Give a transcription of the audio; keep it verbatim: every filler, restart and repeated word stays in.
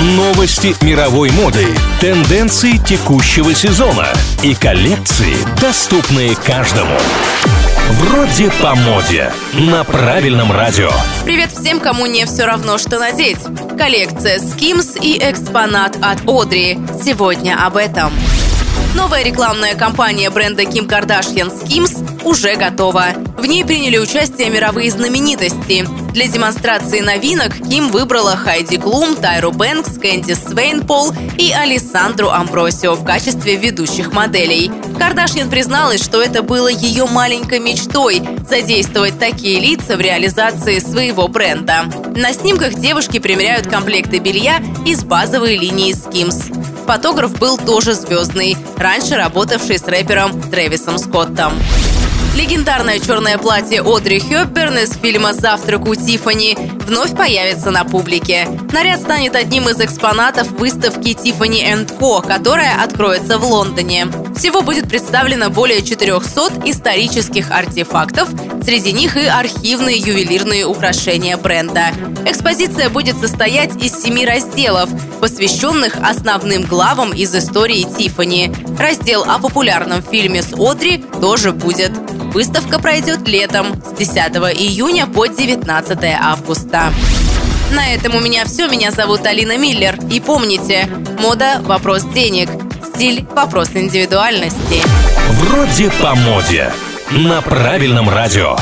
новости мировой моды, тенденции текущего сезона и коллекции, доступные каждому. Вроде по моде. На правильном радио. Привет всем, кому не все равно, что надеть. Коллекция Skims и экспонат от Одри. Сегодня об этом. Новая рекламная кампания бренда Kim Kardashian Skims уже готова. В ней приняли участие мировые знаменитости. Для демонстрации новинок Ким выбрала Хайди Клум, Тайру Бэнкс, Кэндис Свейнпол и Александру Амбросио в качестве ведущих моделей. Кардашьян призналась, что это было ее маленькой мечтой – задействовать такие лица в реализации своего бренда. На снимках девушки примеряют комплекты белья из базовой линии Skims. Фотограф был тоже звездный, раньше работавший с рэпером Трэвисом Скоттом. Легендарное черное платье Одри Хепберн из фильма «Завтрак у Тиффани» вновь появится на публике. Наряд станет одним из экспонатов выставки «Тиффани энд Ко», которая откроется в Лондоне. Всего будет представлено более четырехсот исторических артефактов, среди них и архивные ювелирные украшения бренда. Экспозиция будет состоять из семи разделов, посвященных основным главам из истории Тиффани. Раздел о популярном фильме с Одри тоже будет. Выставка пройдет летом с десятого июня по девятнадцатое августа. На этом у меня все. Меня зовут Алина Миллер. И помните, мода – вопрос денег, стиль – вопрос индивидуальности. Вроде по моде. На правильном радио.